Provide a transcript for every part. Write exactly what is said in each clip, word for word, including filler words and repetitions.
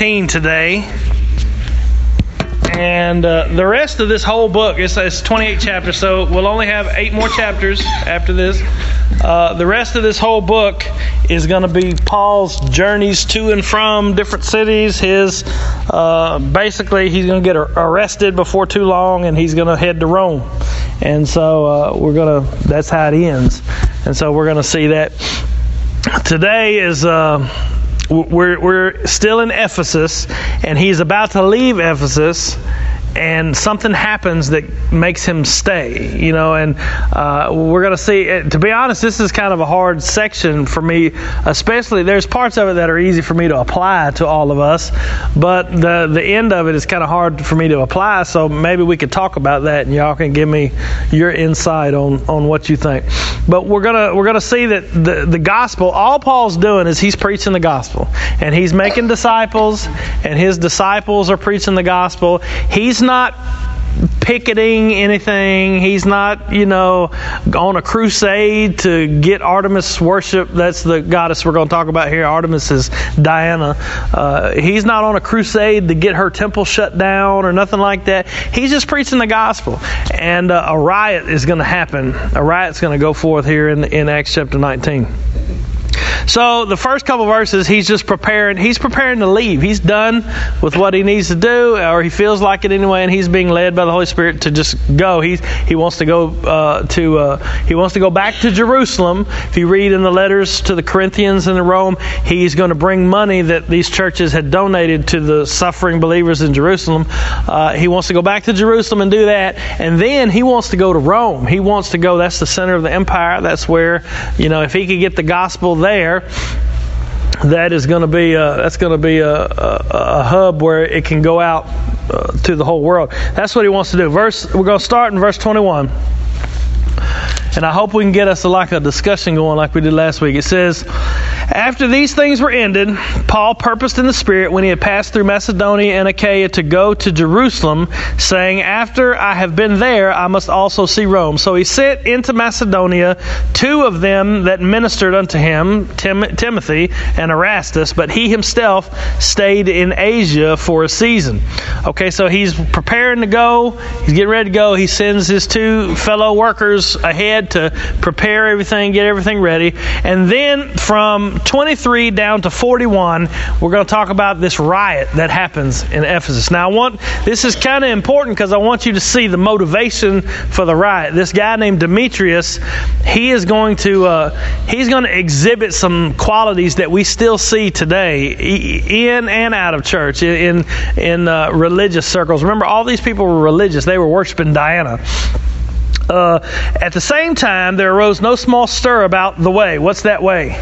seventeen today. And uh, the rest of this whole book, it's, it's twenty-eight chapters, so we'll only have eight more chapters after this. Uh, the rest of this whole book is going to be Paul's journeys to and from different cities. His uh, basically, he's going to get arrested before too long, and he's going to head to Rome. And so uh, we're going to, that's how it ends. And so we're going to see that. Today is... Uh, We're we're still in Ephesus, and he's about to leave Ephesus, and something happens that makes him stay, you know, and uh, we're going to see, to be honest, this is kind of a hard section for me, especially there's parts of it that are easy for me to apply to all of us, but the, the end of it is kind of hard for me to apply, so maybe we could talk about that, and y'all can give me your insight on, on what you think. But we're going to we're gonna see that the, the gospel, all Paul's doing is he's preaching the gospel, and he's making disciples, and his disciples are preaching the gospel. He's He's not picketing anything. He's not, you know, on a crusade to get Artemis worship. That's the goddess we're going to talk about here. Artemis is Diana. Uh, he's not on a crusade to get her temple shut down or nothing like that. He's just preaching the gospel. And uh, a riot is going to happen. A riot's going to go forth here in, in Acts chapter nineteen. So the first couple verses, he's just preparing. He's preparing to leave. He's done with what he needs to do, or he feels like it anyway, and he's being led by the Holy Spirit to just go. He he wants to go uh, to uh, he wants to go back to Jerusalem. If you read in the letters to the Corinthians and to Rome, he's going to bring money that these churches had donated to the suffering believers in Jerusalem. Uh, he wants to go back to Jerusalem and do that, and then he wants to go to Rome. He wants to go. That's the center of the empire. That's where, you know, if he could get the gospel there. That is going to be a, that's going to be a, a, a hub where it can go out uh, to the whole world. That's what he wants to do. Verse, we're going to start in verse twenty-one, and I hope we can get us a, like a discussion going like we did last week. It says, "After these things were ended, Paul purposed in the Spirit when he had passed through Macedonia and Achaia to go to Jerusalem, saying, After I have been there, I must also see Rome. So he sent into Macedonia two of them that ministered unto him, Tim- Timothy and Erastus, but he himself stayed in Asia for a season." Okay, so he's preparing to go. He's getting ready to go. He sends his two fellow workers ahead to prepare everything, get everything ready. And then from twenty-three down to forty-one, we're going to talk about this riot that happens in Ephesus. Now, I want this is kind of important because I want you to see the motivation for the riot. This guy named Demetrius, he is going to uh, he's going to exhibit some qualities that we still see today in and out of church, in in uh, religious circles. Remember, all these people were religious; they were worshiping Diana. Uh, at the same time, there arose no small stir about the way. What's that way?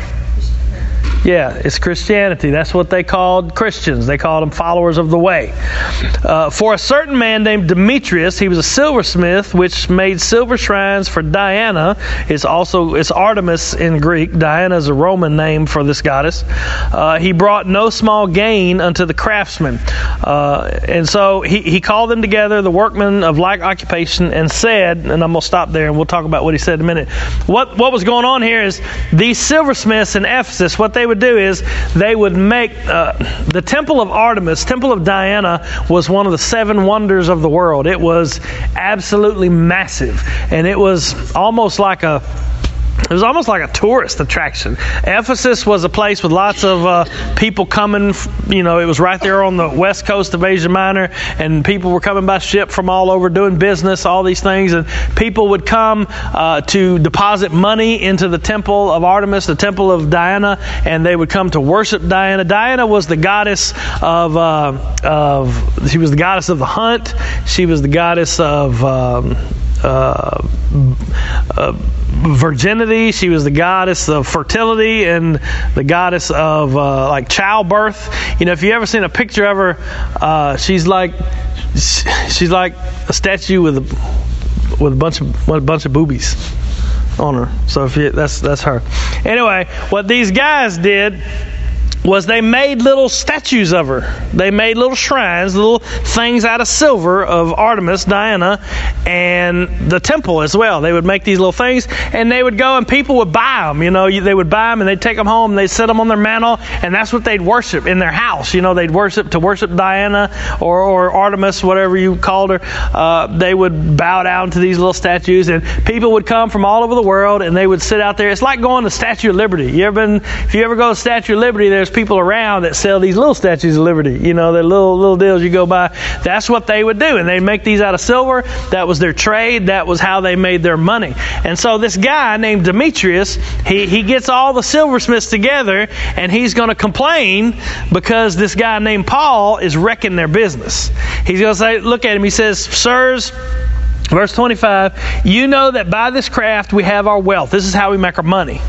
Yeah, it's Christianity. That's what they called Christians. They called them followers of the way. Uh, for a certain man named Demetrius, he was a silversmith, which made silver shrines for Diana. It's also it's Artemis in Greek. Diana is a Roman name for this goddess. Uh, he brought no small gain unto the craftsmen. Uh, and so he, he called them together, the workmen of like occupation, and said, and I'm going to stop there and we'll talk about what he said in a minute. What, what was going on here is these silversmiths in Ephesus, what they would do is they would make uh, the temple of Artemis, temple of Diana, was one of the seven wonders of the world. It was absolutely massive, and it was almost like a It was almost like a tourist attraction. Ephesus was a place with lots of uh, people coming. You know, it was right there on the west coast of Asia Minor, and people were coming by ship from all over doing business, all these things. And people would come uh, to deposit money into the temple of Artemis, the temple of Diana, and they would come to worship Diana. Diana was the goddess of, uh, of she was the goddess of the hunt. She was the goddess of... Um, Uh, uh, virginity. She was the goddess of fertility and the goddess of uh, like childbirth. You know, if you ever seen a picture of her, uh, she's like she's like a statue with a, with a bunch of with a bunch of boobies on her. So if you, that's that's her. Anyway, what these guys did was they made little statues of her. They made little shrines, little things out of silver of Artemis, Diana, and the temple as well. They would make these little things, and they would go and people would buy them. You know, they would buy them and they'd take them home and they'd set them on their mantle, and that's what they'd worship in their house. You know, they'd worship to worship Diana or, or Artemis, whatever you called her. Uh, they would bow down to these little statues, and people would come from all over the world and they would sit out there. It's like going to the Statue of Liberty. You ever been? If you ever go to the Statue of Liberty, there's people around that sell these little statues of Liberty. You know, they're little little deals you go buy. That's what they would do, and they'd make these out of silver. That was their trade. That was how they made their money. And so this guy named Demetrius, he, he gets all the silversmiths together, and he's going to complain because this guy named Paul is wrecking their business. He's going to say, look at him. He says, sirs, verse twenty-five, you know that by this craft we have our wealth. This is how we make our money.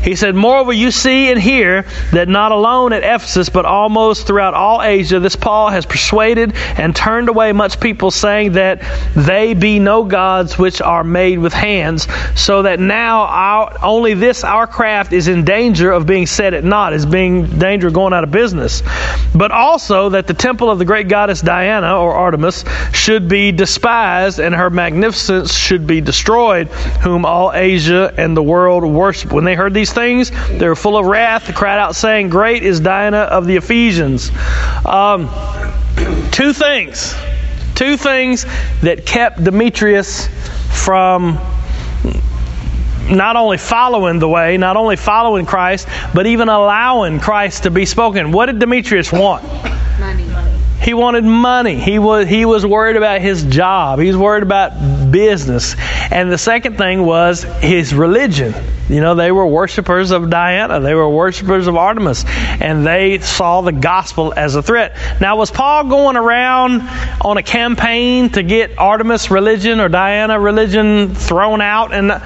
He said, moreover, you see and hear that not alone at Ephesus, but almost throughout all Asia, this Paul has persuaded and turned away much people, saying that they be no gods which are made with hands, so that now our, only this our craft is in danger of being set at naught, is being danger of going out of business. But also that the temple of the great goddess Diana, or Artemis, should be despised, and her magnificence should be destroyed, whom all Asia and the world worship. When they heard these things, they were full of wrath, and cried out, saying, great is Diana of the Ephesians. Um, two things. Two things that kept Demetrius from not only following the way, not only following Christ, but even allowing Christ to be spoken. What did Demetrius want? Money. He wanted money. He was he was worried about his job. He was worried about business. And the second thing was his religion. You know, they were worshipers of Diana. They were worshipers of Artemis. And they saw the gospel as a threat. Now, was Paul going around on a campaign to get Artemis religion or Diana religion thrown out? And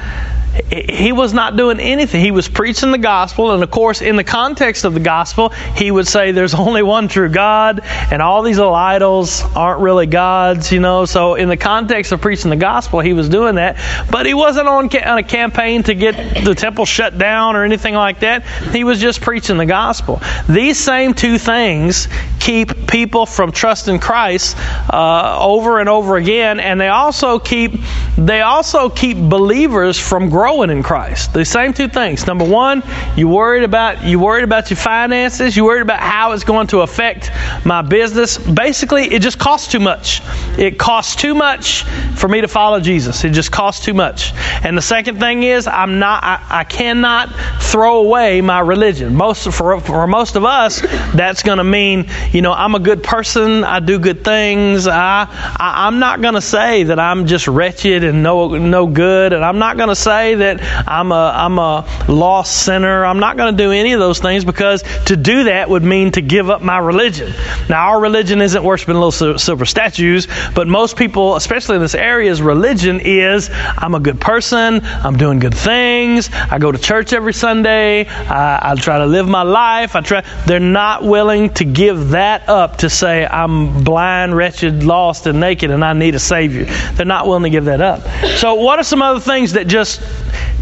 he was not doing anything. He was preaching the gospel, and of course, in the context of the gospel, he would say there's only one true God, and all these little idols aren't really gods, you know. So in the context of preaching the gospel, he was doing that. But he wasn't on, ca- on a campaign to get the temple shut down or anything like that. He was just preaching the gospel. These same two things keep people from trusting Christ uh, over and over again, and they also keep they also keep believers from growing Growing in Christ. The same two things. Number one, you worried about you worried about your finances. You worried about how it's going to affect my business. Basically, it just costs too much. It costs too much for me to follow Jesus. It just costs too much. And the second thing is, I'm not. I, I cannot throw away my religion. Most for for most of us, that's going to mean, you know, I'm a good person. I do good things. I, I I'm not going to say that I'm just wretched and no no good. And I'm not going to say that I'm a I'm a lost sinner. I'm not going to do any of those things, because to do that would mean to give up my religion. Now, our religion isn't worshiping little silver statues, but most people, especially in this area's religion, is I'm a good person. I'm doing good things. I go to church every Sunday. I, I try to live my life. I try. They're not willing to give that up to say I'm blind, wretched, lost, and naked, and I need a Savior. They're not willing to give that up. So, what are some other things that just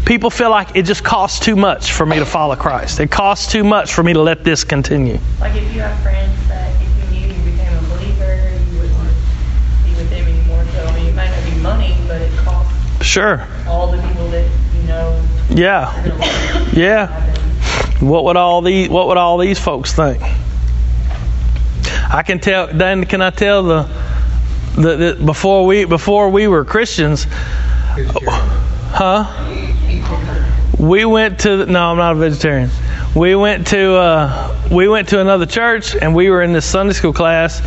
people feel like it just costs too much for me to follow Christ? It costs too much for me to let this continue. Like if you have friends that if you knew you became a believer, you wouldn't be with them anymore. So I mean, it might not be money, but it costs. Sure. All the people that you know. Yeah. Yeah. What would all these What would all these folks think? I can tell. Then can I tell the, the the before we before we were Christians. Huh? We went to no, I'm not a vegetarian. We went to uh, we went to another church, and we were in this Sunday school class.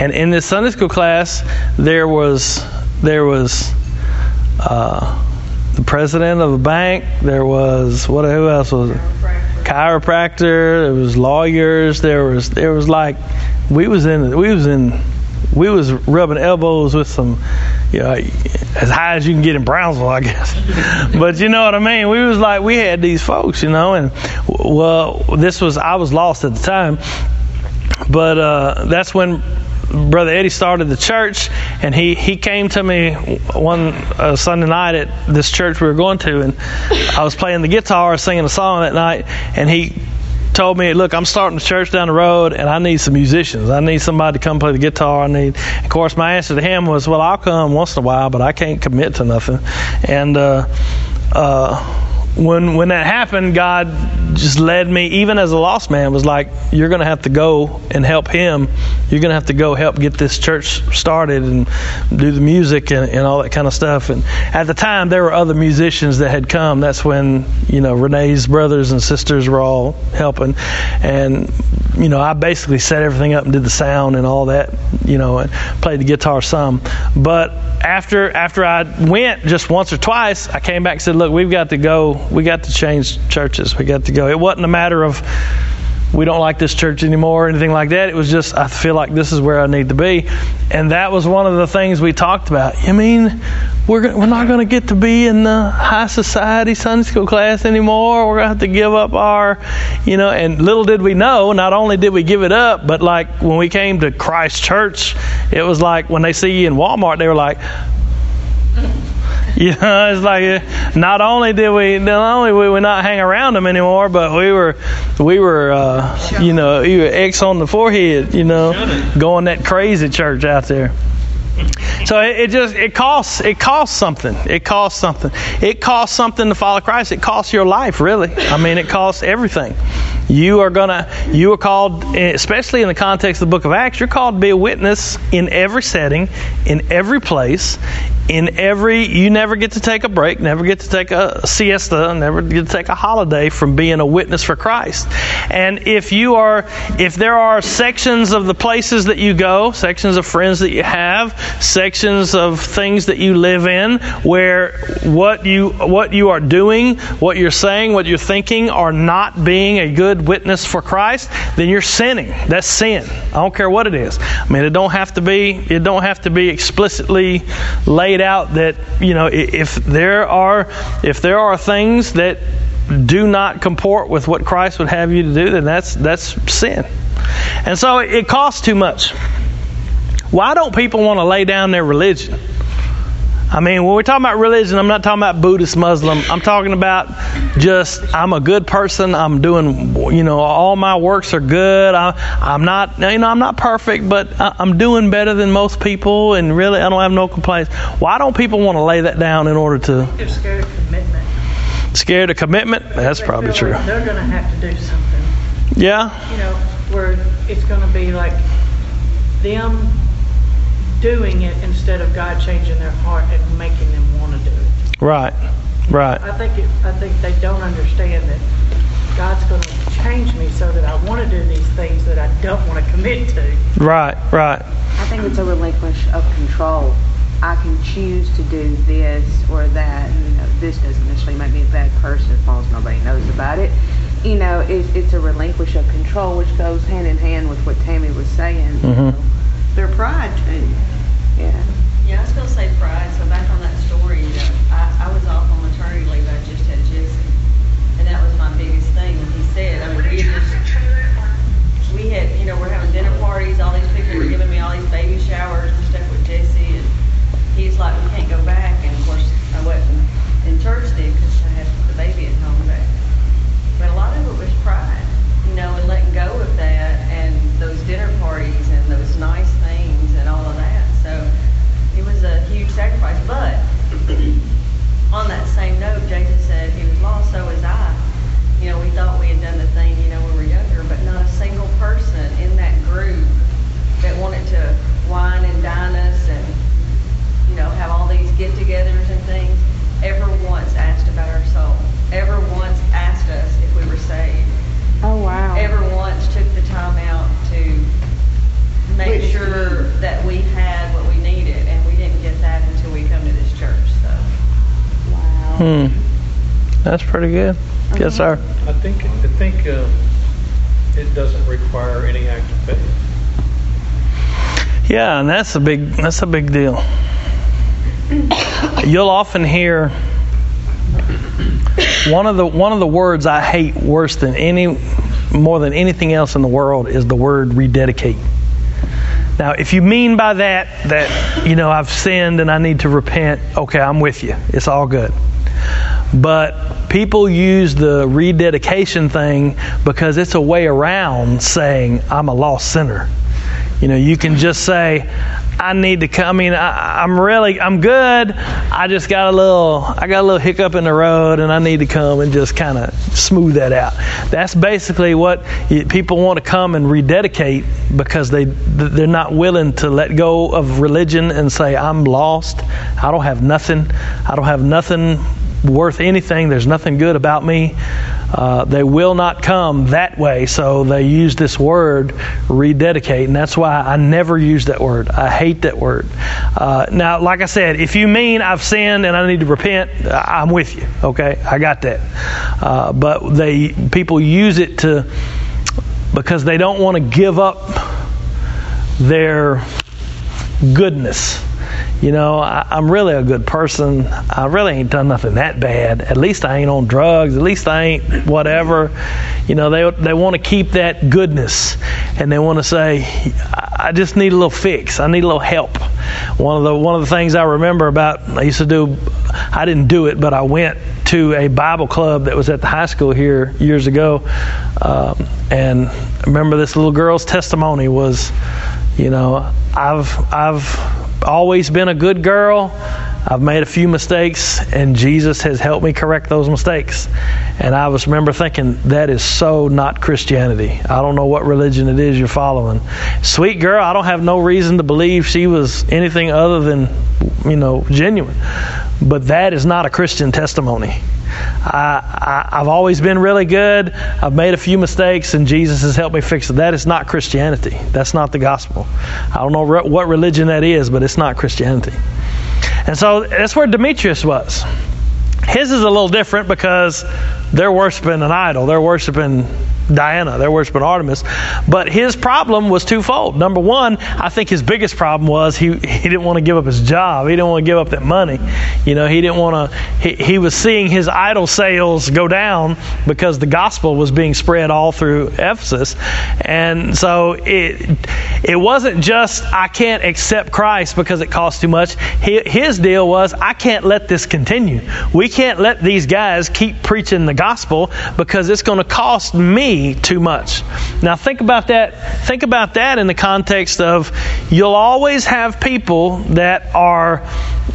And in this Sunday school class, there was there was uh, the president of a bank. There was what? Who else was it? Chiropractor. There was lawyers. There was there was like we was in we was in. We was rubbing elbows with some, you know, as high as you can get in Brownsville, I guess. But you know what I mean? We was like, we had these folks, you know, and well, this was, I was lost at the time. But uh, that's when Brother Eddie started the church, and he, he came to me one uh, Sunday night at this church we were going to, and I was playing the guitar, singing a song that night, and he told me, look, I'm starting a church down the road and I need some musicians. I need somebody to come play the guitar. I need, of course, my answer to him was, well, I'll come once in a while, but I can't commit to nothing. And uh, uh, when when that happened, God just led me, even as a lost man, was like, you're going to have to go and help him. You're going to have to go help get this church started and do the music and, and all that kind of stuff. And at the time, there were other musicians that had come. That's when, you know, Renee's brothers and sisters were all helping. And, you know, I basically set everything up and did the sound and all that, you know, and played the guitar some. But after after I went just once or twice, I came back and said, look, we've got to go. We got to change churches. We got to go. It wasn't a matter of we don't like this church anymore or anything like that. It was just, I feel like this is where I need to be. And that was one of the things we talked about. You mean we're go- we're not going to get to be in the high society Sunday school class anymore? We're going to have to give up our, you know, and little did we know, not only did we give it up, but like when we came to Christ Church, it was like when they see you in Walmart, they were like, you know, it's like not only did we not only we would not hang around them anymore, but we were we were uh, you know you were X on the forehead, you know, going that crazy church out there. So it, it just it costs it costs something. It costs something. It costs something to follow Christ. It costs your life, really. I mean, it costs everything. You are gonna you are called, especially in the context of the Book of Acts, you're called to be a witness in every setting, in every place. In every, you never get to take a break, never get to take a siesta, never get to take a holiday from being a witness for Christ. And if you are, if there are sections of the places that you go, sections of friends that you have, sections of things that you live in, where what you what you are doing, what you're saying, what you're thinking are not being a good witness for Christ, then you're sinning. That's sin. I don't care what it is. I mean, it don't have to be. It don't have to be explicitly laid out that, you know, if there are if there are things that do not comport with what Christ would have you to do, then that's that's sin. And so it costs too much. Why don't people want to lay down their religion? I mean, when we're talking about religion, I'm not talking about Buddhist, Muslim. I'm talking about just, I'm a good person. I'm doing, you know, all my works are good. I, I'm not, you know, I'm not perfect, but I, I'm doing better than most people. And really, I don't have no complaints. Why don't people want to lay that down in order to? They're scared of commitment. Scared of commitment? That's probably true. Like they're going to have to do something. Yeah. You know, where it's going to be like them doing it instead of God changing their heart and making them want to do it. Right, right. I think it, I think they don't understand that God's going to change me so that I want to do these things that I don't want to commit to. Right, right. I think it's a relinquish of control. I can choose to do this or that. You know, this doesn't necessarily make me a bad person as long as nobody knows about it. You know, it's, it's a relinquish of control, which goes hand in hand with what Tammy was saying. Mm-hmm. Their pride too. Yeah. Yeah, I was gonna say pride. So back on that story, you know, I, I was off on maternity leave. I just had Jesse, and that was my biggest thing. And he said, I mean, we had, just, we had, you know, we're having dinner parties. All these people were giving me all these baby showers and stuff with Jesse, and he's like, we can't go back. And of course, I wasn't in church then because I had the baby at home. But but a lot of it was pride, you know, and letting go of that and those dinner parties and those nice things. Sacrifice, but on that same note, Jason said he was lost, so was I. You know, we thought we had done the thing, you know, when we were younger, but not a single person in that group that wanted to wine and dine us and, you know, have all these get-togethers and things ever once asked about our soul, ever once asked us if we were saved. Oh, wow. Ever once took the time out to make Wait, sure that we had what we needed, and we didn't get that until we come to this church. So, wow. Hmm. That's pretty good. Okay. Yes, sir. I think I think uh, it doesn't require any act of faith. Yeah, and that's a big that's a big deal. You'll often hear one of the one of the words I hate worse than any more than anything else in the world is the word rededicate. Now, if you mean by that, that, you know, I've sinned and I need to repent, okay, I'm with you. It's all good. But people use the rededication thing because it's a way around saying, I'm a lost sinner. You know, you can just say, I need to come. I mean, I, I'm really, I'm good. I just got a little, I got a little hiccup in the road, and I need to come and just kind of smooth that out. That's basically what people want to come and rededicate, because they they're not willing to let go of religion and say, I'm lost. I don't have nothing. I don't have nothing worth anything. There's nothing good about me. Uh, they will not come that way, so they use this word, rededicate, and that's why I never use that word. I hate that word. Uh, now, like I said, if you mean I've sinned and I need to repent, I'm with you, okay? I got that. Uh, but they people use it to because they don't want to give up their goodness. You know, I, I'm really a good person. I really ain't done nothing that bad. At least I ain't on drugs. At least I ain't whatever. You know, they they want to keep that goodness. And they want to say, I just need a little fix. I need a little help. One of the one of the things I remember about, I used to do, I didn't do it, but I went to a Bible club that was at the high school here years ago. Um, and I remember this little girl's testimony was, you know, I've I've... always been a good girl. I've made a few mistakes, and Jesus has helped me correct those mistakes. And I was remember thinking, that is so not Christianity. I don't know what religion it is you're following. Sweet girl, I don't have no reason to believe she was anything other than, you know, genuine. But that is not a Christian testimony. I, I, I've always been really good. I've made a few mistakes, and Jesus has helped me fix it. That is not Christianity. That's not the gospel. I don't know re- what religion that is, but it's not Christianity. And so that's where Demetrius was. His is a little different because they're worshiping an idol. They're worshiping Diana. They're worshiping Artemis. But his problem was twofold. Number one, I think his biggest problem was he, he didn't want to give up his job. He didn't want to give up that money. You know, he didn't want to, he, he was seeing his idol sales go down because the gospel was being spread all through Ephesus. And so it it wasn't just, I can't accept Christ because it costs too much. He, his deal was, I can't let this continue. We can't let these guys keep preaching the gospel because it's going to cost me too much. Now think about that. Think about that in the context of, you'll always have people that are,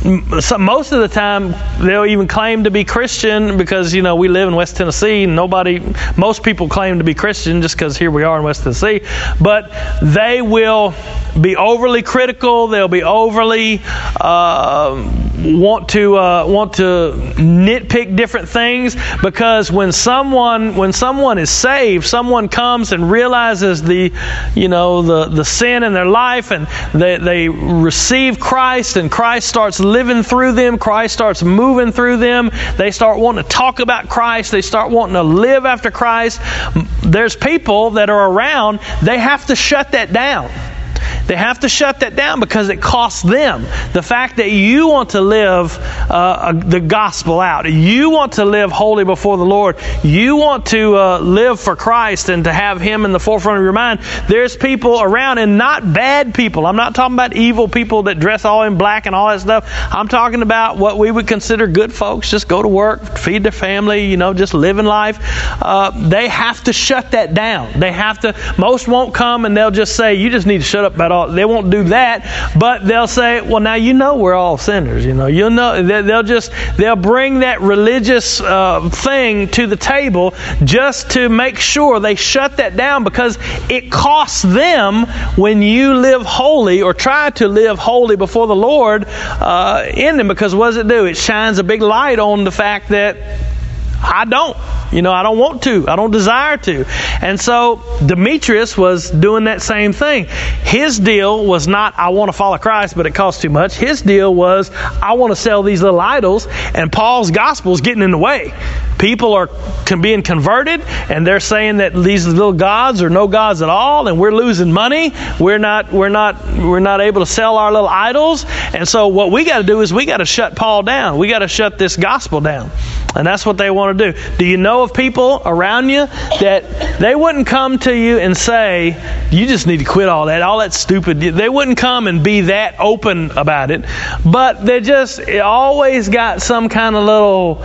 most of the time they'll even claim to be Christian, because, you know, we live in West Tennessee and nobody, most people claim to be Christian just because here we are in West Tennessee, but they will be overly critical. They'll be overly uh, want to uh, want to nitpick different things, because when someone when someone is saved, someone comes and realizes the, you know, the, the sin in their life, and they, they receive Christ, and Christ starts living through them. Christ starts moving through them. They start wanting to talk about Christ. They start wanting to live after Christ. There's people that are around. They have to shut that down. They have to shut that down because it costs them. The fact that you want to live uh, the gospel out, you want to live holy before the Lord, you want to uh, live for Christ and to have Him in the forefront of your mind, there's people around, and not bad people. I'm not talking about evil people that dress all in black and all that stuff. I'm talking about what we would consider good folks, just go to work, feed their family, you know, just living life. Uh, they have to shut that down. They have to, most won't come and they'll just say, you just need to shut up about all. They won't do that, but they'll say, well, now you know we're all sinners. You know, you'll know. They'll just, they'll bring that religious uh, thing to the table just to make sure they shut that down, because it costs them when you live holy or try to live holy before the Lord uh, in them. Because what does it do? It shines a big light on the fact that I don't. You know, I don't want to. I don't desire to. And so Demetrius was doing that same thing. His deal was not, I want to follow Christ, but it costs too much. His deal was, I want to sell these little idols, and Paul's gospel is getting in the way. People are being converted, and they're saying that these little gods are no gods at all, and we're losing money. We're not, we're not, we're not able to sell our little idols. And so what we got to do is we got to shut Paul down. We got to shut this gospel down. And that's what they want to do. Do you know of people around you that they wouldn't come to you and say, you just need to quit all that, all that stupid. They wouldn't come and be that open about it. But they just always got some kind of little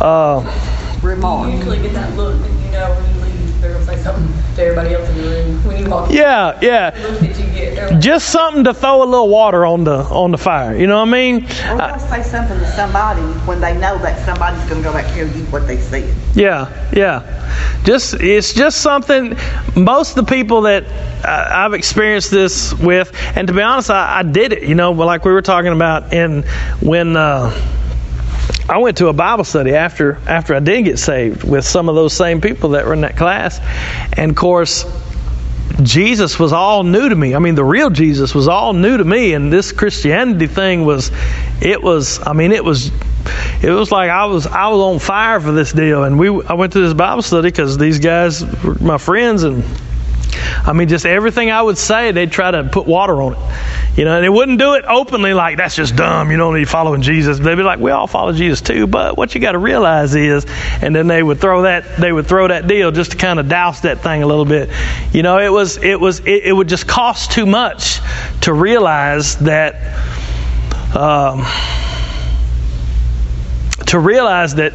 uh, remark. You usually get that look, you know, when you leave, they're going to say something to everybody else in the room. When you walk in, yeah, yeah. The look that you get, they're like, just something to throw a little water on the on the fire. You know what I mean? Or they'll say something to somebody when they know that somebody's going to go back and tell you what they said. Yeah, yeah. Just it's just something. Most of the people that I've experienced this with, and to be honest, I, I did it. You know, like we were talking about in when. Uh, I went to a Bible study after after I did get saved with some of those same people that were in that class. And of course, Jesus was all new to me. I mean, the real Jesus was all new to me. And this Christianity thing was, it was, I mean, it was, it was like I was I was on fire for this deal. And we I went to this Bible study because these guys were my friends, and I mean, just everything I would say, they'd try to put water on it. You know, and they wouldn't do it openly like, that's just dumb, you don't need following Jesus. They'd be like, we all follow Jesus too, but what you got to realize is, and then they would throw that they would throw that deal just to kind of douse that thing a little bit. You know, it was it was it, it would just cost too much to realize that um, to realize that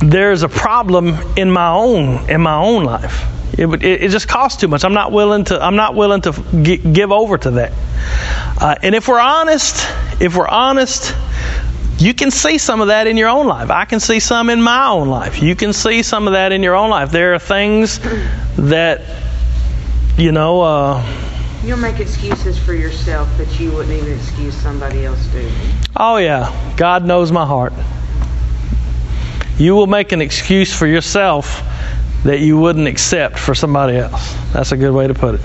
there's a problem in my own in my own life. It, would, it it just costs too much. I'm not willing to. I'm not willing to g- give over to that. Uh, and if we're honest, if we're honest, you can see some of that in your own life. I can see some in my own life. You can see some of that in your own life. There are things that, you know. Uh, You'll make excuses for yourself that you wouldn't even excuse somebody else doing. Oh yeah, God knows my heart. You will make an excuse for yourself that you wouldn't accept for somebody else. That's a good way to put it.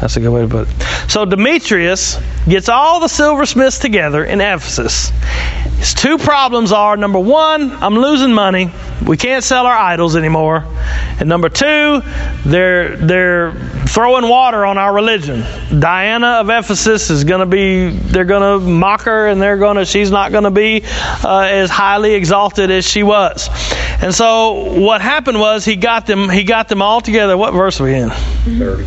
That's a good way to put it. So Demetrius gets all the silversmiths together in Ephesus. His two problems are, number one, I'm losing money. We can't sell our idols anymore. And number two, they're they're throwing water on our religion. Diana of Ephesus is going to be, they're going to mock her, and they're going to, she's not going to be uh, as highly exalted as she was. And so what happened was he got them, he got them all together. What verse are we in? thirty.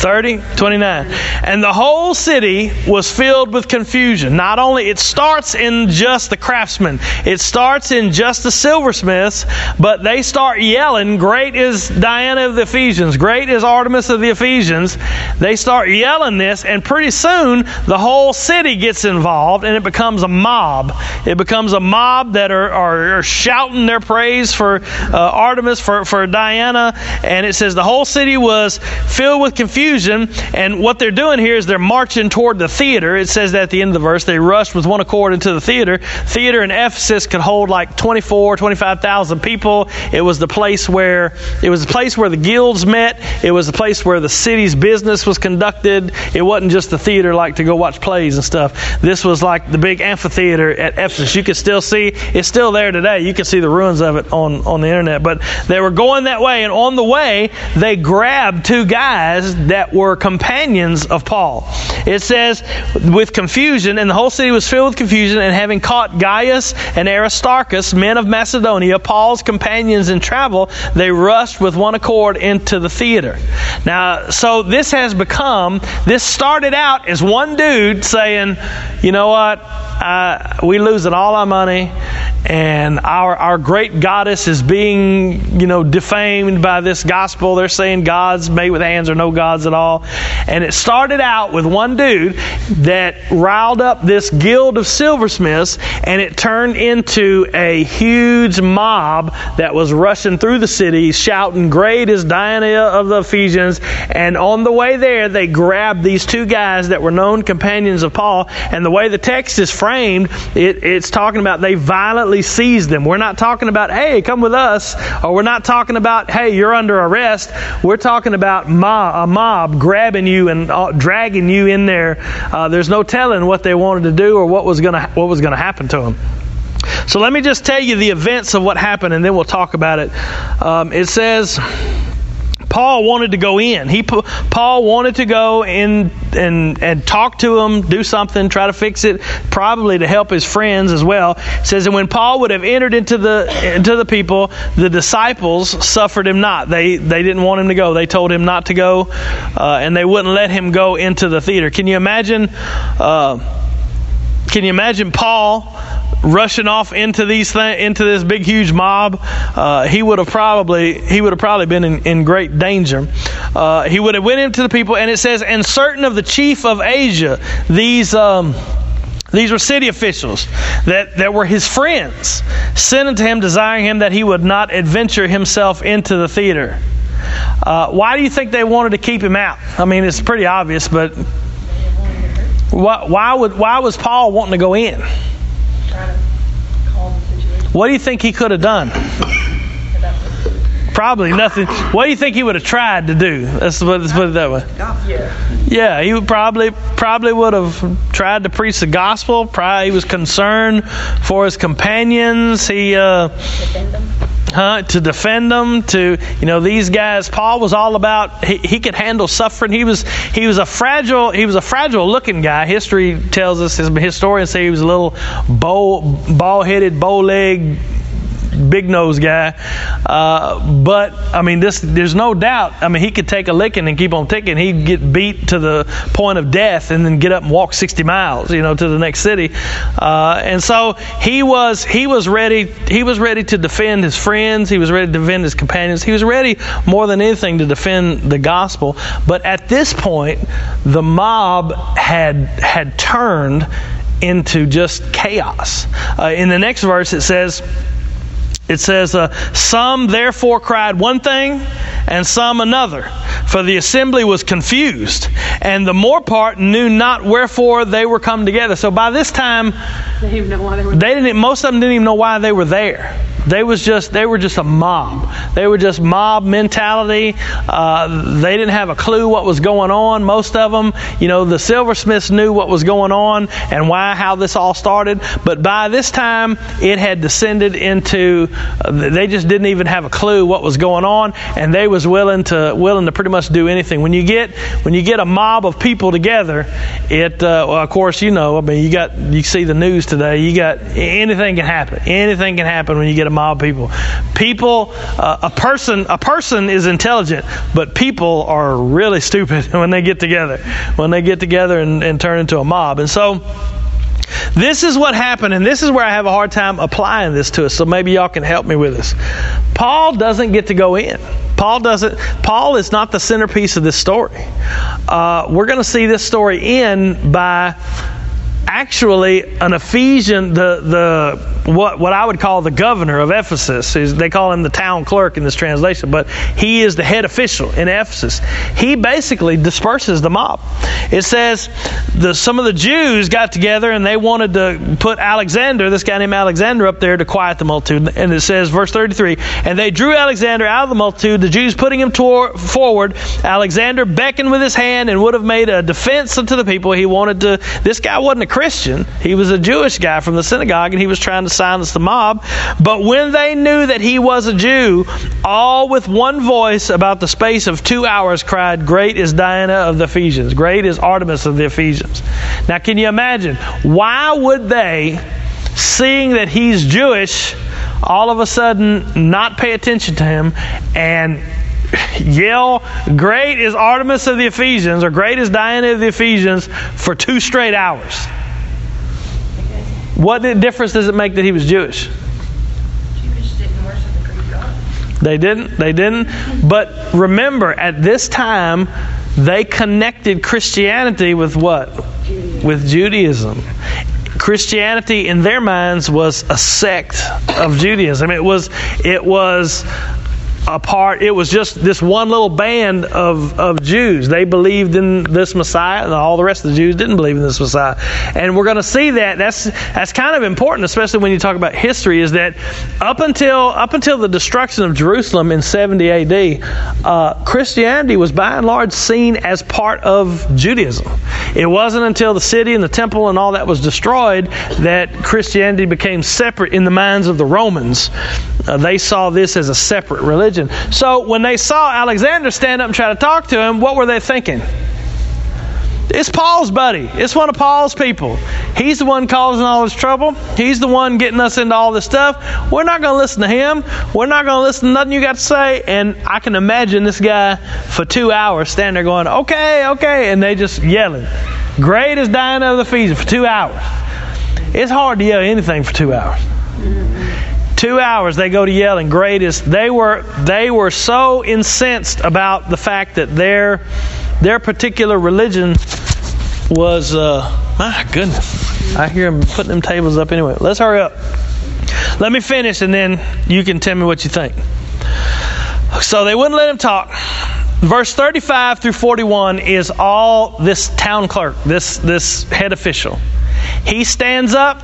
thirty, twenty-nine. And the whole city was filled with confusion. Not only, it starts in just the craftsmen. It starts in just the silversmiths, but they start yelling, great is Diana of the Ephesians, great is Artemis of the Ephesians. They start yelling this, and pretty soon the whole city gets involved, and it becomes a mob. It becomes a mob that are, are, are shouting their praise for uh, Artemis, for, for Diana. And it says the whole city was filled with confusion. And what they're doing here is they're marching toward the theater. It says that at the end of the verse, they rushed with one accord into the theater. Theater in Ephesus could hold like twenty-four, twenty-five thousand people. It was the place where it was the place where the guilds met. It was the place where the city's business was conducted. It wasn't just the theater like to go watch plays and stuff. This was like the big amphitheater at Ephesus. You can still see, it's still there today. You can see the ruins of it on, on the internet. But they were going that way, and on the way, they grabbed two guys that were companions of Paul. It says, with confusion, and the whole city was filled with confusion, and having caught Gaius and Aristarchus, men of Macedonia, Paul's companions in travel, they rushed with one accord into the theater. Now, so this has become, this started out as one dude saying, you know what, uh, we're losing all our money, and our our great goddess is being, you know, defamed by this gospel. They're saying gods made with hands are no gods at all. And it started out with one dude that riled up this guild of silversmiths, and it turned into a huge mob that was rushing through the city shouting, great is Diana of the Ephesians. And on the way there, they grabbed these two guys that were known companions of Paul. And the way the text is framed, it, it's talking about they violently seize them. We're not talking about, hey, come with us, or we're not talking about, hey, you're under arrest. We're talking about mob, a mob grabbing you and uh, dragging you in there. Uh, there's no telling what they wanted to do or what was going to what was going to happen to them. So let me just tell you the events of what happened, and then we'll talk about it. Um, it says Paul wanted to go in. He Paul wanted to go in. and and talk to him, do something, try to fix it, probably to help his friends as well. It says, and when Paul would have entered into the into the people, the disciples suffered him not. They they didn't want him to go. They told him not to go, uh, and they wouldn't let him go into the theater. Can you imagine? Uh, can you imagine Paul rushing off into these th- into this big huge mob? Uh, he would have probably he would have probably been in, in great danger. Uh, he would have went into the people, and it says, and certain of the chief of Asia, these um, these were city officials that, that were his friends, sent unto him, desiring him that he would not adventure himself into the theater. Uh, why do you think they wanted to keep him out? I mean, it's pretty obvious, but why, why would why was Paul wanting to go in? What do you think he could have done? Probably nothing. What do you think he would have tried to do? Let's, let's put it that way. Yeah, he would probably probably would have tried to preach the gospel. Probably he was concerned for his companions. He uh, defend them. Huh? To defend them. To you know these guys. Paul was all about he, he could handle suffering. He was he was a fragile he was a fragile looking guy. History tells us, his historians say he was a little bow ball headed, bow legged, big nose guy, uh, but I mean, this. There's no doubt. I mean, he could take a licking and keep on ticking. He'd get beat to the point of death, and then get up and walk sixty miles, you know, to the next city. Uh, and so he was. He was ready. He was ready to defend his friends. He was ready to defend his companions. He was ready, more than anything, to defend the gospel. But at this point, the mob had had turned into just chaos. Uh, in the next verse, it says. It says, uh, some therefore cried one thing, and some another. For the assembly was confused, and the more part knew not wherefore they were come together. So by this time, they didn't even know why they were there. They didn't, most of them didn't even know why they were there. They was just they were just a mob. They were just mob mentality. Uh, they didn't have a clue what was going on. Most of them, you know, the silversmiths knew what was going on and why, how this all started. But by this time, it had descended into uh, they just didn't even have a clue what was going on, and they was willing to willing to pretty much do anything. When you get when you get a mob of people together, it uh, well, of course you know. I mean, you got you see the news today. You got anything can happen. Anything can happen when you get a mob people. People, uh, a person, a person is intelligent, but people are really stupid when they get together. When they get together and, and turn into a mob, and so. This is what happened, and this is where I have a hard time applying this to us, so maybe y'all can help me with this. Paul doesn't get to go in. Paul doesn't. Paul is not the centerpiece of this story. Uh, we're going to see this story end by actually an Ephesian, the the what what I would call the governor of Ephesus. They call him the town clerk in this translation, but he is the head official in Ephesus. He basically disperses the mob. It says the, some of the Jews got together and they wanted to put Alexander, this guy named Alexander, up there to quiet the multitude. And it says, verse thirty-three, and they drew Alexander out of the multitude, the Jews putting him toward, forward. Alexander beckoned with his hand and would have made a defense unto the people. He wanted to, this guy wasn't a Christian. Christian. He was a Jewish guy from the synagogue, and he was trying to silence the mob. But when they knew that he was a Jew, all with one voice about the space of two hours cried, "Great is Diana of the Ephesians. Great is Artemis of the Ephesians." Now, can you imagine? Why would they, seeing that he's Jewish, all of a sudden not pay attention to him and yell, "Great is Artemis of the Ephesians," or "Great is Diana of the Ephesians," for two straight hours? What difference does it make that he was Jewish? Jews didn't worship the Greek God. They didn't. They didn't. But remember, at this time, they connected Christianity with what? Judaism. With Judaism. Christianity, in their minds, was a sect of Judaism. It was. It was. Apart, it was just this one little band of, of Jews. They believed in this Messiah, and all the rest of the Jews didn't believe in this Messiah. And we're going to see that. That's that's kind of important, especially when you talk about history. Is that up until up until the destruction of Jerusalem in seventy A D, uh, Christianity was by and large seen as part of Judaism. It wasn't until the city and the temple and all that was destroyed that Christianity became separate in the minds of the Romans. Uh, they saw this as a separate religion. So when they saw Alexander stand up and try to talk to him, what were they thinking? It's Paul's buddy. It's one of Paul's people. He's the one causing all this trouble. He's the one getting us into all this stuff. We're not going to listen to him. We're not going to listen to nothing you got to say. And I can imagine this guy for two hours standing there going, okay, okay. And they just yelling. Great is Diana of the Ephesians for two hours. It's hard to yell anything for two hours. Two hours they go to yelling. Great is, they were, they were so incensed about the fact that their their particular religion was, uh, my goodness. I hear them putting them tables up anyway. Let's hurry up. Let me finish and then you can tell me what you think. So they wouldn't let him talk. Verse thirty-five through forty-one is all this town clerk, this this head official. He stands up.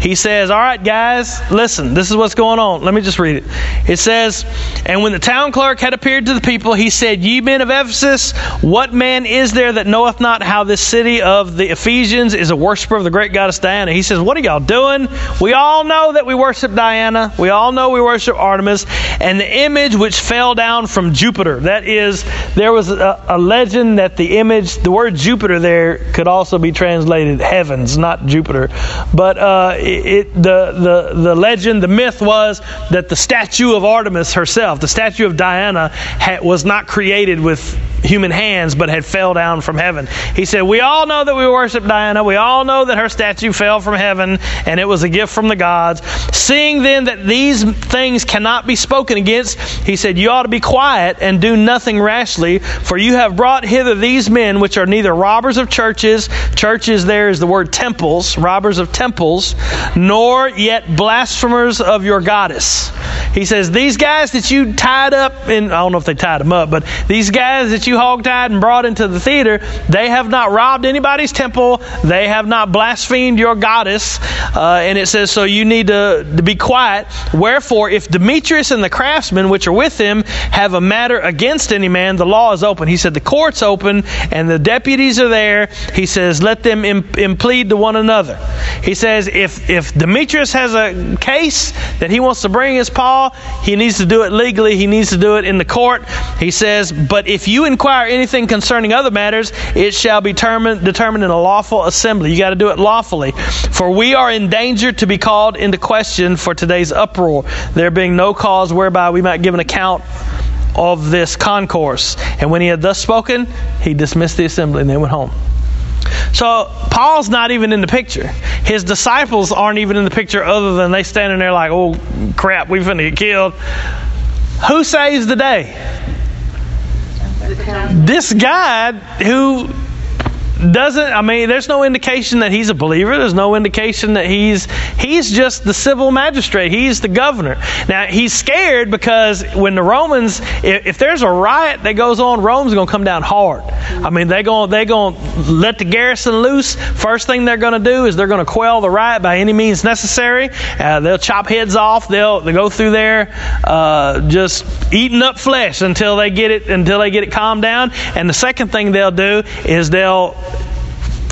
He says, all right, guys, listen, this is what's going on. Let me just read it. It says, and when the town clerk had appeared to the people, he said, ye men of Ephesus, what man is there that knoweth not how this city of the Ephesians is a worshiper of the great goddess Diana? He says, what are y'all doing? We all know that we worship Diana. We all know we worship Artemis. And the image which fell down from Jupiter. That is, there was a, a legend that the image, the word Jupiter there could also be translated heavens, not Jupiter. But uh, it, it, the, the, the legend, the myth was that the statue of Artemis herself, the statue of Diana, ha- was not created with human hands, but had fell down from heaven. He said, we all know that we worship Diana. We all know that her statue fell from heaven, and it was a gift from the gods. Seeing then that these things cannot be spoken against, he said, you ought to be quiet and do nothing rashly, for you have brought hither these men which are neither robbers of churches, churches there is the word temples, robbers of temples, nor yet blasphemers of your goddess. He says, these guys that you tied up, and I don't know if they tied them up, but these guys that you hogtied and brought into the theater, they have not robbed anybody's temple, they have not blasphemed your goddess, uh, and it says, so you need to, to be quiet. Wherefore, if Demetrius and the craftsmen which are with him have a matter against any man, the law is open. He said, the court's open and the deputies are there. He says, let them im- implead to one another. He says, if, if Demetrius has a case that he wants to bring as Paul, he needs to do it legally, he needs to do it in the court. He says, but if you in inquire anything concerning other matters, it shall be determined, determined in a lawful assembly. You got to do it lawfully. For we are in danger to be called into question for today's uproar, there being no cause whereby we might give an account of this concourse. And when he had thus spoken, he dismissed the assembly and then went home. So Paul's not even in the picture. His disciples aren't even in the picture, other than they standing there like, oh crap, we finna get killed. Who saves the day? This guy who doesn't, I mean, there's no indication that he's a believer. There's no indication that he's, he's just the civil magistrate. He's the governor. Now, he's scared because when the Romans, if, if there's a riot that goes on, Rome's going to come down hard. I mean, they're going they're going to let the garrison loose. First thing they're going to do is they're going to quell the riot by any means necessary. Uh, they'll chop heads off. They'll, they'll go through there uh, just eating up flesh until they get it, until they get it calmed down. And the second thing they'll do is they'll,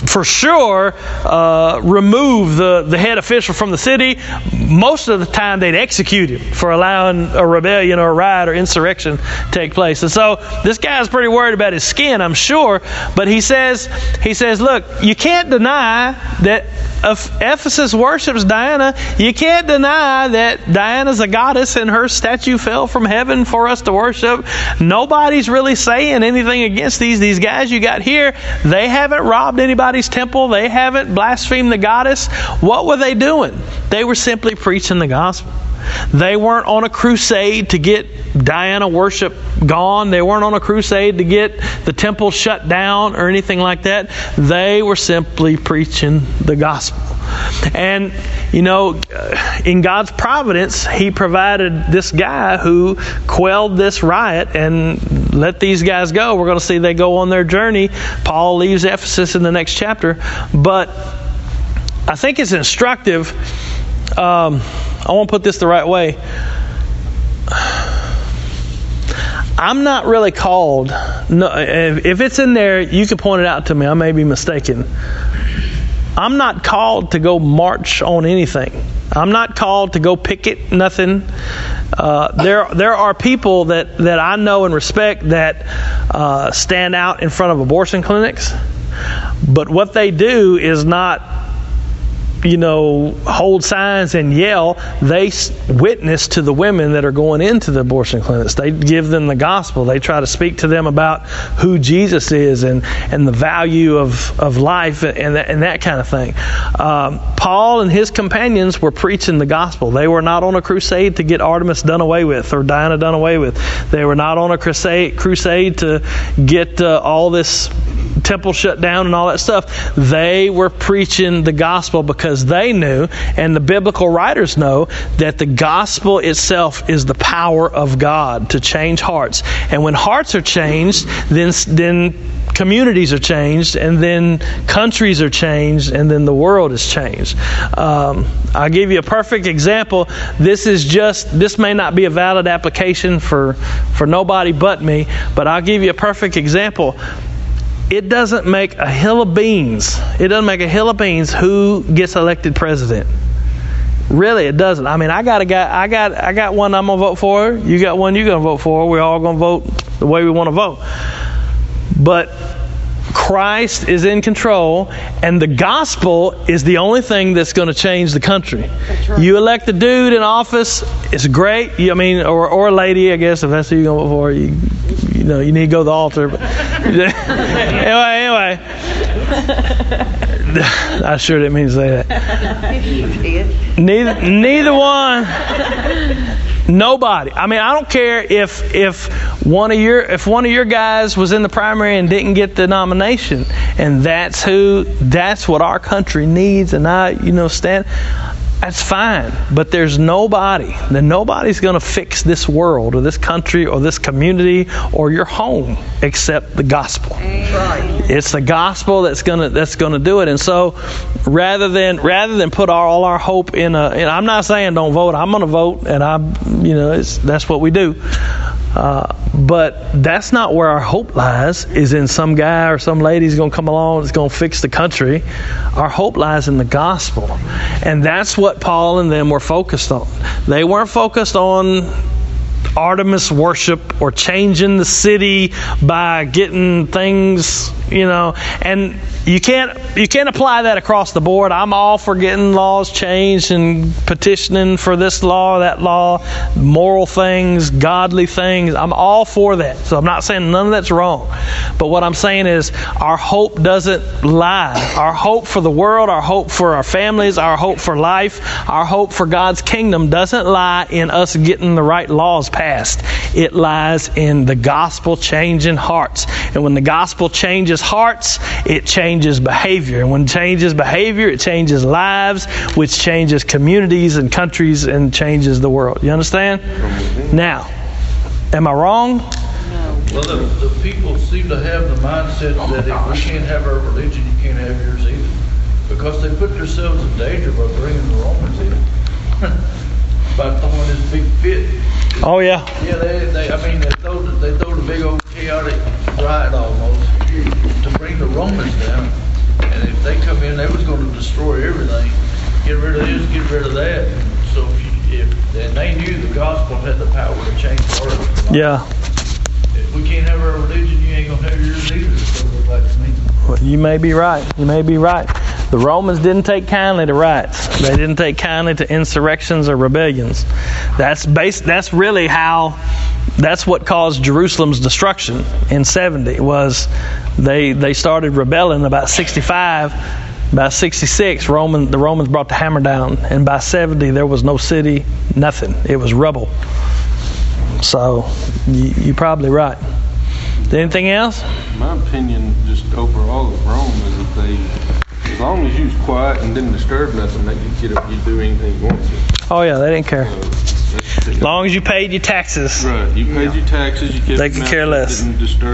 for sure, uh, remove the, the head official from the city. Most of the time they'd execute him for allowing a rebellion or a riot or insurrection to take place. And so this guy's pretty worried about his skin, I'm sure. But he says, he says, look, you can't deny that Ephesus worships Diana. You can't deny that Diana's a goddess and her statue fell from heaven for us to worship. Nobody's really saying anything against these. These guys you got here, they haven't robbed anybody's temple. They haven't blasphemed the goddess. What were they doing? They were simply preaching the gospel. They weren't on a crusade to get Diana worship gone. They weren't on a crusade to get the temple shut down or anything like that. They were simply preaching the gospel. And, you know, in God's providence, He provided this guy who quelled this riot and let these guys go. We're going to see they go on their journey. Paul leaves Ephesus in the next chapter. But I think it's instructive. Um, I won't put this the right way. I'm not really called. No, if it's in there, you can point it out to me. I may be mistaken. I'm not called to go march on anything. I'm not called to go picket nothing. Uh, there, there are people that, that I know and respect that uh, stand out in front of abortion clinics. But what they do is not, you know, hold signs and yell. They witness to the women that are going into the abortion clinics. They give them the gospel. They try to speak to them about who Jesus is and, and the value of, of life and that, and that kind of thing. Um, Paul and his companions were preaching the gospel. They were not on a crusade to get Artemis done away with or Diana done away with. They were not on a crusade, crusade to get uh, all this temple shut down and all that stuff. They were preaching the gospel because they knew, and the biblical writers know, that the gospel itself is the power of God to change hearts. And when hearts are changed, then then communities are changed, and then countries are changed, and then the world is changed. Um, I'll give you a perfect example. This is just, this may not be a valid application for, for nobody but me, but I'll give you a perfect example. It doesn't make a hill of beans. It doesn't make a hill of beans who gets elected president. Really, it doesn't. I mean, I got a guy. I got. I got one I'm gonna vote for. You got one you're gonna vote for. We're all gonna vote the way we want to vote. But Christ is in control, and the gospel is the only thing that's going to change the country. Right. You elect a dude in office, it's great. You, I mean, or or a lady, I guess, if that's who you're going for. You, you know, you need to go to the altar. But anyway, anyway, I sure didn't mean to say that. Neither, neither one. Nobody. I mean, I don't care if if one of your if one of your guys was in the primary and didn't get the nomination, and that's who that's what our country needs. And I, you know, stand. That's fine, but there's nobody. Then nobody's going to fix this world or this country or this community or your home except the gospel. Amen. It's the gospel that's going to that's going to do it. And so, rather than rather than put our, all our hope in a, and I'm not saying don't vote. I'm going to vote, and I, you know, it's, that's what we do. Uh, but that's not where our hope lies, is in some guy or some lady who's going to come along that's going to fix the country. Our hope lies in the gospel. And that's what Paul and them were focused on. They weren't focused on Artemis worship or changing the city by getting things, you know, and you can't you can't apply that across the board. I'm all for getting laws changed and petitioning for this law, that law, moral things, godly things. I'm all for that. So I'm not saying none of that's wrong. But what I'm saying is our hope doesn't lie. Our hope for the world, our hope for our families, our hope for life, our hope for God's kingdom doesn't lie in us getting the right laws passed. It lies in the gospel changing hearts. And when the gospel changes hearts, it changes behavior. And when it changes behavior, it changes lives, which changes communities and countries and changes the world. You understand? Mm-hmm. Now, am I wrong? No. Well, the, the people seem to have the mindset oh that if we can't have our religion, you can't have yours either. Because they put themselves in danger by bringing the Romans in. By throwing this big fit. Oh, yeah. Yeah, they, they I mean, they throw, they throw the big old chaotic riot almost to bring the Romans down. And if they come in, they was going to destroy everything. Get rid of this, get rid of that. So if, if and they knew the gospel had the power to change the world. Yeah. If we can't have our religion, you ain't going to have yours either. So it looks like to me. Well, you may be right. You may be right. The Romans didn't take kindly to riots. They didn't take kindly to insurrections or rebellions. That's base. That's really how. That's what caused Jerusalem's destruction in seventy. Was they they started rebelling about sixty-five, by sixty-six. Roman the Romans brought the hammer down, and by seventy there was no city, nothing. It was rubble. So you, you're probably right. Anything else? My opinion, just overall, of Rome is that they. As long as you was quiet and didn't disturb nothing, they could get up, you do anything you want to. Oh yeah, they didn't care. So, as long as you paid your taxes. Right, you paid yeah. your taxes. You kept they could care less. Didn't disturb.